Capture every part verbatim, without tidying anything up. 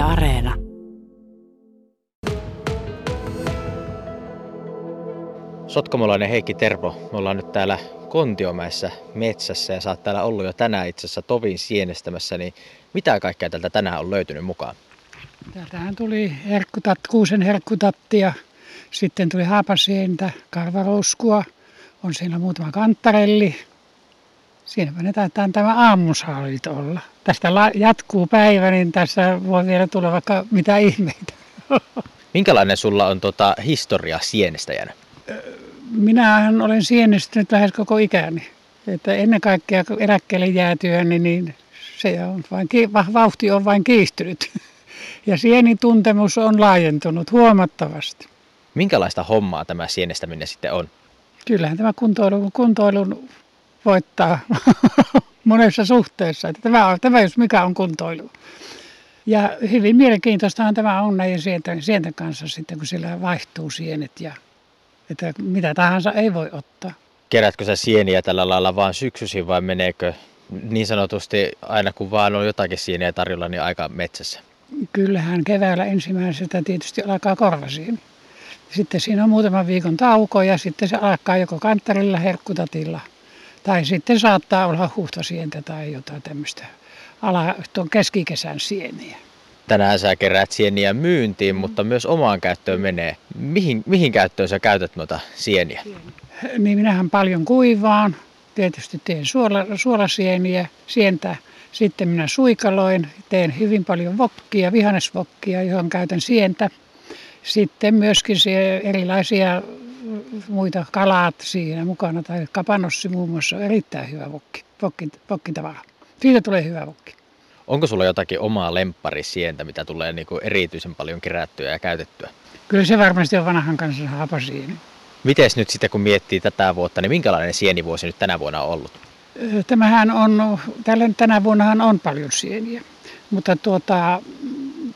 Yle Areena. Sotkamolainen Heikki Tervo, me ollaan nyt täällä Kontiomäessä metsässä ja sä oot täällä ollut jo tänään itse asiassa tovin sienestämässä, niin mitä kaikkea tältä tänään on löytynyt mukaan? Täältähän tuli herkkutat, kuusen herkkutattia, sitten tuli haapasientä, karvarouskua, on siellä muutama kantarelli. Siinäpä ne taitaa tämä aamusaalit olla. Tästä jatkuu päivä, niin tässä voi vielä tulla vaikka mitä ihmeitä. Minkälainen sulla on tota historia sienestäjänä? Minähän olen sienestänyt lähes koko ikäni. Että ennen kaikkea kun eläkkeelle jäätyäni, niin se on vain, vauhti on vain kiihtynyt. Ja sienituntemus on laajentunut huomattavasti. Minkälaista hommaa tämä sienestäminen sitten on? Kyllähän tämä kuntoilu, kuntoilun voittaa monessa suhteessa. Että tämä, on, tämä jos mikä on kuntoilu. Ja hyvin mielenkiintoistahan tämä on näiden sienten, sienten kanssa sitten, kun siellä vaihtuu sienet ja että mitä tahansa ei voi ottaa. Kerätkö sä sieniä tällä lailla vaan syksyisin vai meneekö niin sanotusti aina kun vaan on jotakin sieniä tarjolla, niin aika metsässä? Kyllähän keväällä ensimmäiseltä tietysti alkaa korvasieni. Sitten siinä on muutaman viikon tauko ja sitten se alkaa joko kanttarilla, herkkutatilla. Tai sitten saattaa olla huuhtosientä tai jotain tämmöistä ala, tuon keskikesän sieniä. Tänään sä keräät sieniä myyntiin, mutta myös omaan käyttöön menee. Mihin, mihin käyttöön sä käytät noita sieniä? Niin minähän paljon kuivaan. Tietysti teen suola, suolasieniä, sientä. Sitten minä suikaloin, teen hyvin paljon vokkia, vihannesvokkia, johon käytän sientä. Sitten myöskin erilaisia muita kalat siinä mukana, tai kapanossi muun muassa on erittäin hyvä vokki, vokki, vokkitavara. Siitä tulee hyvä vokki. Onko sulla jotakin omaa lempparisientä, mitä tulee niin kuin erityisen paljon kerättyä ja käytettyä? Kyllä se varmasti on vanhan kansan haapasieni. Mites nyt sitten kun miettii tätä vuotta, niin minkälainen sienivuosi nyt tänä vuonna on ollut? Tämähän on, tänä vuonnahan on paljon sieniä, mutta tuota,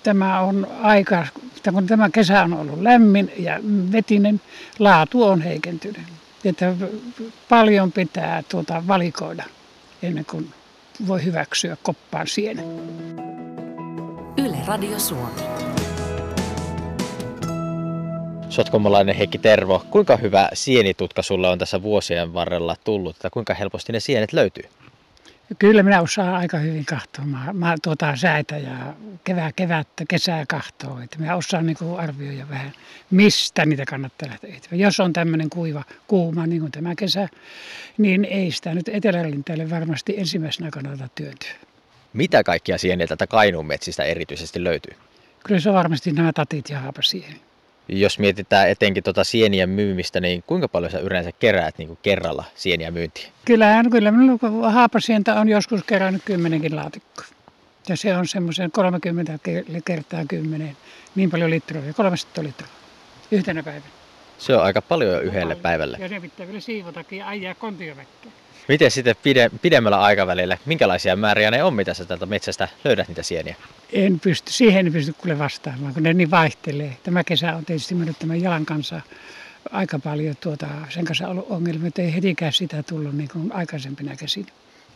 tämä on aika, kun tämä kesä on ollut lämmin ja vetinen, laatu on heikentynyt. Että paljon pitää tuota valikoida ennen kuin voi hyväksyä koppaan sienen. Yle Radio Suomi. Sotkamolainen Heikki Tervo, kuinka hyvä sienitutka sulla on tässä vuosien varrella tullut? Että kuinka helposti ne sienet löytyy? Kyllä minä osaan aika hyvin katsoa. Mä, mä tuota säitä ja kevää, kevättä, kesää katsoa. Että minä osaan niin kuin arvioida vähän, mistä niitä kannattaa lähteä eteenpäin. Jos on tämmöinen kuiva, kuuma, niin kuin tämä kesä, niin ei sitä nyt etelärinteelle varmasti ensimmäisenä kannata työntyä. Mitä kaikkia sieniä tätä Kainuun metsistä erityisesti löytyy? Kyllä se on varmasti nämä tatit ja haapasieni. Jos mietitään etenkin tuota sienien myymistä, niin kuinka paljon sä yleensä keräät niin kuin kerralla sieniä myyntiin? Kyllähän, kyllä minulla haapasientä on joskus kerännyt kymmenenkin laatikkoa. Ja se on semmoisen kolmekymmentä kertaa kymmenen, niin paljon litroja, kolmesataa litraa yhtenä päivänä. Se on aika paljon jo yhdelle päivälle. Ja ne pitää vielä siivotakin ja ajaa Kontiomäkeen. Miten sitten pide, pidemmällä aikavälillä, minkälaisia määriä ne on, mitä sä tältä metsästä löydät niitä sieniä? En pysty, siihen en pysty kuule vastaamaan, kun ne niin vaihtelee. Tämä kesä on tietysti mennyt tämän jalan kanssa aika paljon tuota, sen kanssa ollut ongelmia, että ei hetikään sitä tullut niin kuin aikaisempina kesinä.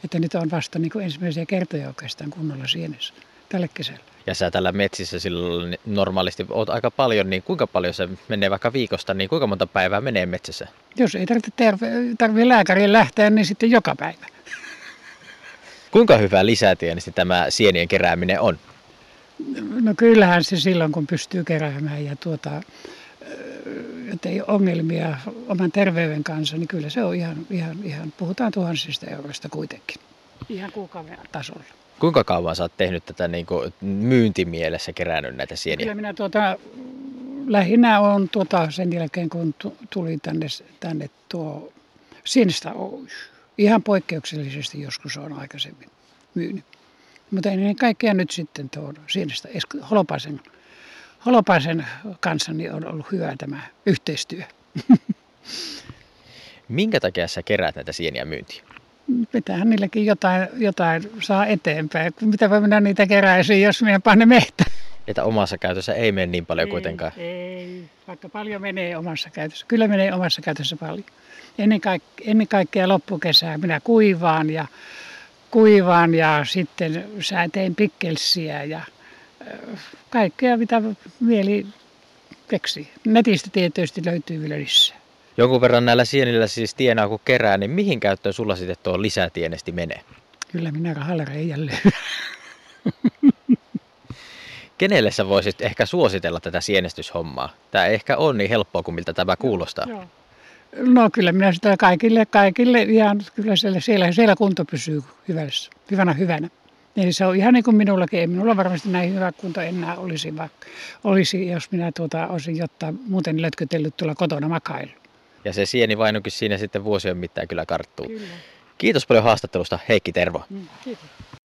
Että nyt on vasta niin kuin ensimmäisiä kertoja oikeastaan kunnolla sienessä tälle kesällä. Ja sä tällä metsissä silloin normaalisti oot aika paljon, niin kuinka paljon se menee vaikka viikosta, niin kuinka monta päivää menee metsässä? Jos ei tarvitse, tarvitse lääkäriin lähteä, niin sitten joka päivä. Kuinka hyvä lisätienesti tämä sienien kerääminen on? No kyllähän se silloin, kun pystyy keräämään ja tuota, ei ole ongelmia oman terveyden kanssa, niin kyllä se on ihan, ihan, ihan puhutaan tuhansista euroista kuitenkin. Ihan kuukauden tasolla. Kuinka kauan sä oot tehnyt tätä niin kuin myyntimielessä, kerännyt näitä sieniä? Kyllä minä tuota, lähinnä olen tuota, sen jälkeen, kun tuli tänne, tänne tuo Sienestä Oy. Ihan poikkeuksellisesti joskus on aikaisemmin myynyt. Mutta ennen kaikkea nyt sitten tuon Sienestä Holopaisen, Holopaisen kanssa niin on ollut hyvä tämä yhteistyö. Minkä takia sä keräät näitä sieniä myyntiin? Pitäähän niilläkin jotain, jotain saa eteenpäin. Mitä voi minä niitä keräisin, jos minä panen ne mehtään? Että omassa käytössä ei mene niin paljon ei, kuitenkaan? Ei, vaikka paljon menee omassa käytössä. Kyllä menee omassa käytössä paljon. Ennen kaikkea, ennen kaikkea loppukesää minä kuivaan ja, kuivaan ja sitten sä teen pikkelsiä ja kaikkea, mitä mieli keksii. Netistä tietysti löytyy vielä lisää. Jonkun verran näillä sienillä siis tienaa, kun kerää, niin mihin käyttöön sulla sitten tuo lisätienesti menee? Kyllä minä rahalleren jälleen. Kenelle sä voisit ehkä suositella tätä sienestyshommaa? Tämä ei ehkä ole niin helppoa kuin miltä tämä kuulostaa. Joo. No kyllä minä sitä kaikille, kaikille ihan kyllä siellä, siellä, siellä kunto pysyy hyvässä, hyvänä hyvänä. Eli se on ihan niin kuin minullakin. Ei minulla varmasti näin hyvä kunto enää olisi, vaikka olisi, jos minä tuota, olisin jotain muuten lötkötellyt tuolla kotona makailu. Ja se sieni vainonkin siinä sitten vuosien mittaan kyllä karttuu. Kyllä. Kiitos paljon haastattelusta, Heikki Tervo. Mm, kiitos.